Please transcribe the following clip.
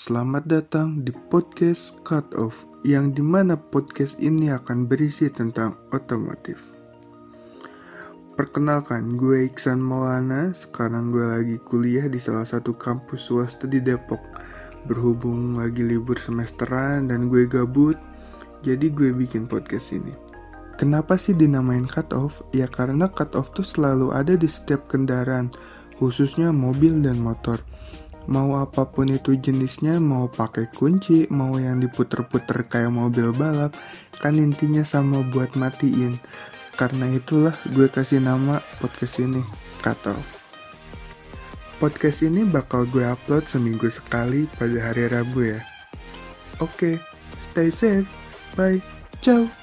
Selamat datang di podcast Cutoff, yang dimana podcast ini akan berisi tentang otomotif. Perkenalkan, gue Iksan Maulana. Sekarang gue lagi kuliah di salah satu kampus swasta di Depok. Berhubung lagi libur semesteran dan gue gabut, jadi gue bikin podcast ini. Kenapa sih dinamain Cutoff? Ya karena Cutoff tuh selalu ada di setiap kendaraan, khususnya mobil dan motor. Mau apapun itu jenisnya, mau pakai kunci, mau yang diputer-puter kayak mobil balap, kan intinya sama buat matiin. Karena itulah gue kasih nama podcast ini Cutoff. Podcast ini bakal gue upload seminggu sekali pada hari Rabu ya. Oke, stay safe, bye, ciao.